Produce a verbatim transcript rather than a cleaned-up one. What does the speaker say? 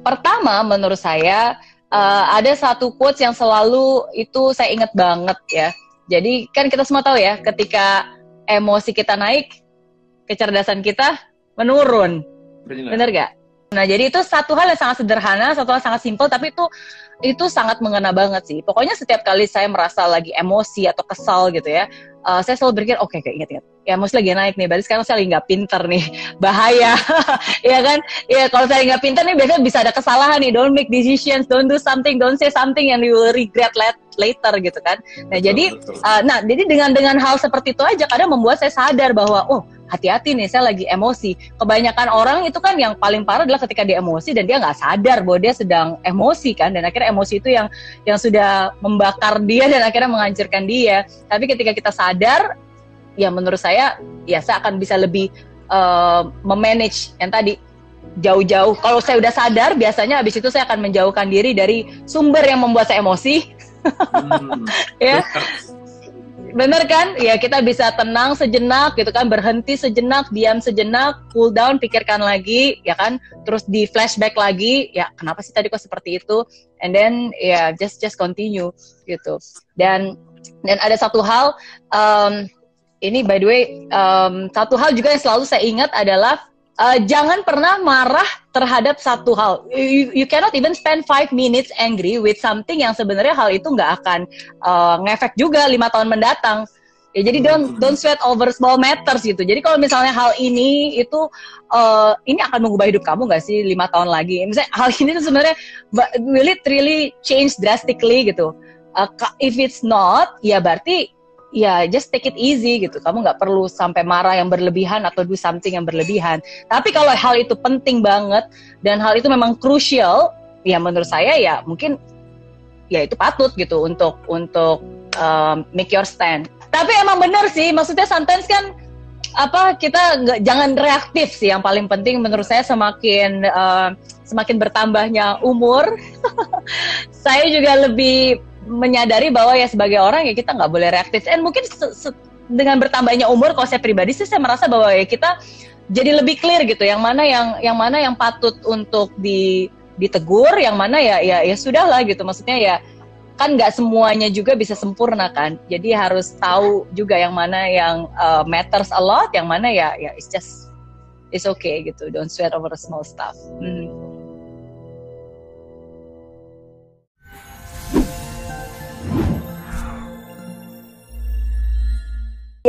Pertama, menurut saya uh, ada satu quotes yang selalu itu saya ingat banget ya. Jadi kan kita semua tahu ya, ketika emosi kita naik, kecerdasan kita menurun. Benar, benar gak? Nah, jadi itu satu hal yang sangat sederhana, satu hal yang sangat simpel, tapi itu itu sangat mengena banget sih. Pokoknya setiap kali saya merasa lagi emosi atau kesal gitu ya, uh, saya selalu berpikir, oke, okay, ingat-ingat, ya emosi lagi naik nih, berarti sekarang saya lagi nggak pinter nih, bahaya, ya kan? Ya kalau saya nggak pinter nih, biasanya bisa ada kesalahan nih. Don't make decisions, don't do something, don't say something and you will regret later gitu kan? Nah, betul, jadi, betul. Uh, nah, jadi dengan dengan hal seperti itu aja kadang membuat saya sadar bahwa, oh, hati-hati nih, saya lagi emosi. Kebanyakan orang itu kan yang paling parah adalah ketika dia emosi dan dia nggak sadar bahwa dia sedang emosi kan. Dan akhirnya emosi itu yang yang sudah membakar dia dan akhirnya menghancurkan dia. Tapi ketika kita sadar, ya menurut saya, ya saya akan bisa lebih uh, memanage yang tadi jauh-jauh. Kalau saya udah sadar, biasanya habis itu saya akan menjauhkan diri dari sumber yang membuat saya emosi. Hmm. Ya. Bener kan? Ya kita bisa tenang sejenak gitu kan, berhenti sejenak, diam sejenak, cool down, pikirkan lagi, ya kan? Terus di flashback lagi, ya kenapa sih tadi kok seperti itu? And then ya yeah, just just continue gitu. Dan dan ada satu hal, um, ini by the way, um, satu hal juga yang selalu saya ingat adalah uh, jangan pernah marah terhadap satu hal. You, you cannot even spend five minutes angry with something yang sebenarnya hal itu nggak akan uh, ngefek juga lima tahun mendatang. Ya, jadi don't don't sweat over small matters gitu. Jadi kalau misalnya hal ini itu uh, ini akan mengubah hidup kamu nggak sih lima tahun lagi? Misalnya hal ini tuh sebenarnya will it really change drastically gitu? Uh, if it's not, ya berarti ya, just take it easy gitu. Kamu nggak perlu sampai marah yang berlebihan atau do something yang berlebihan. Tapi kalau hal itu penting banget dan hal itu memang crucial, ya menurut saya ya mungkin ya itu patut gitu untuk untuk um, make your stand. Tapi emang bener sih, maksudnya sometimes kan apa kita nggak, jangan reaktif sih. Yang paling penting menurut saya semakin uh, semakin bertambahnya umur, saya juga lebih menyadari bahwa ya sebagai orang ya kita nggak boleh reaktif. Dan mungkin dengan bertambahnya umur, kalau saya pribadi sih saya merasa bahwa ya kita jadi lebih clear gitu, yang mana yang yang mana yang patut untuk di, ditegur, yang mana ya ya ya sudahlah gitu. Maksudnya ya kan nggak semuanya juga bisa sempurna kan. Jadi harus tahu juga yang mana yang uh, matters a lot, yang mana ya ya it's just it's okay gitu. Don't sweat over small stuff. Hmm. Di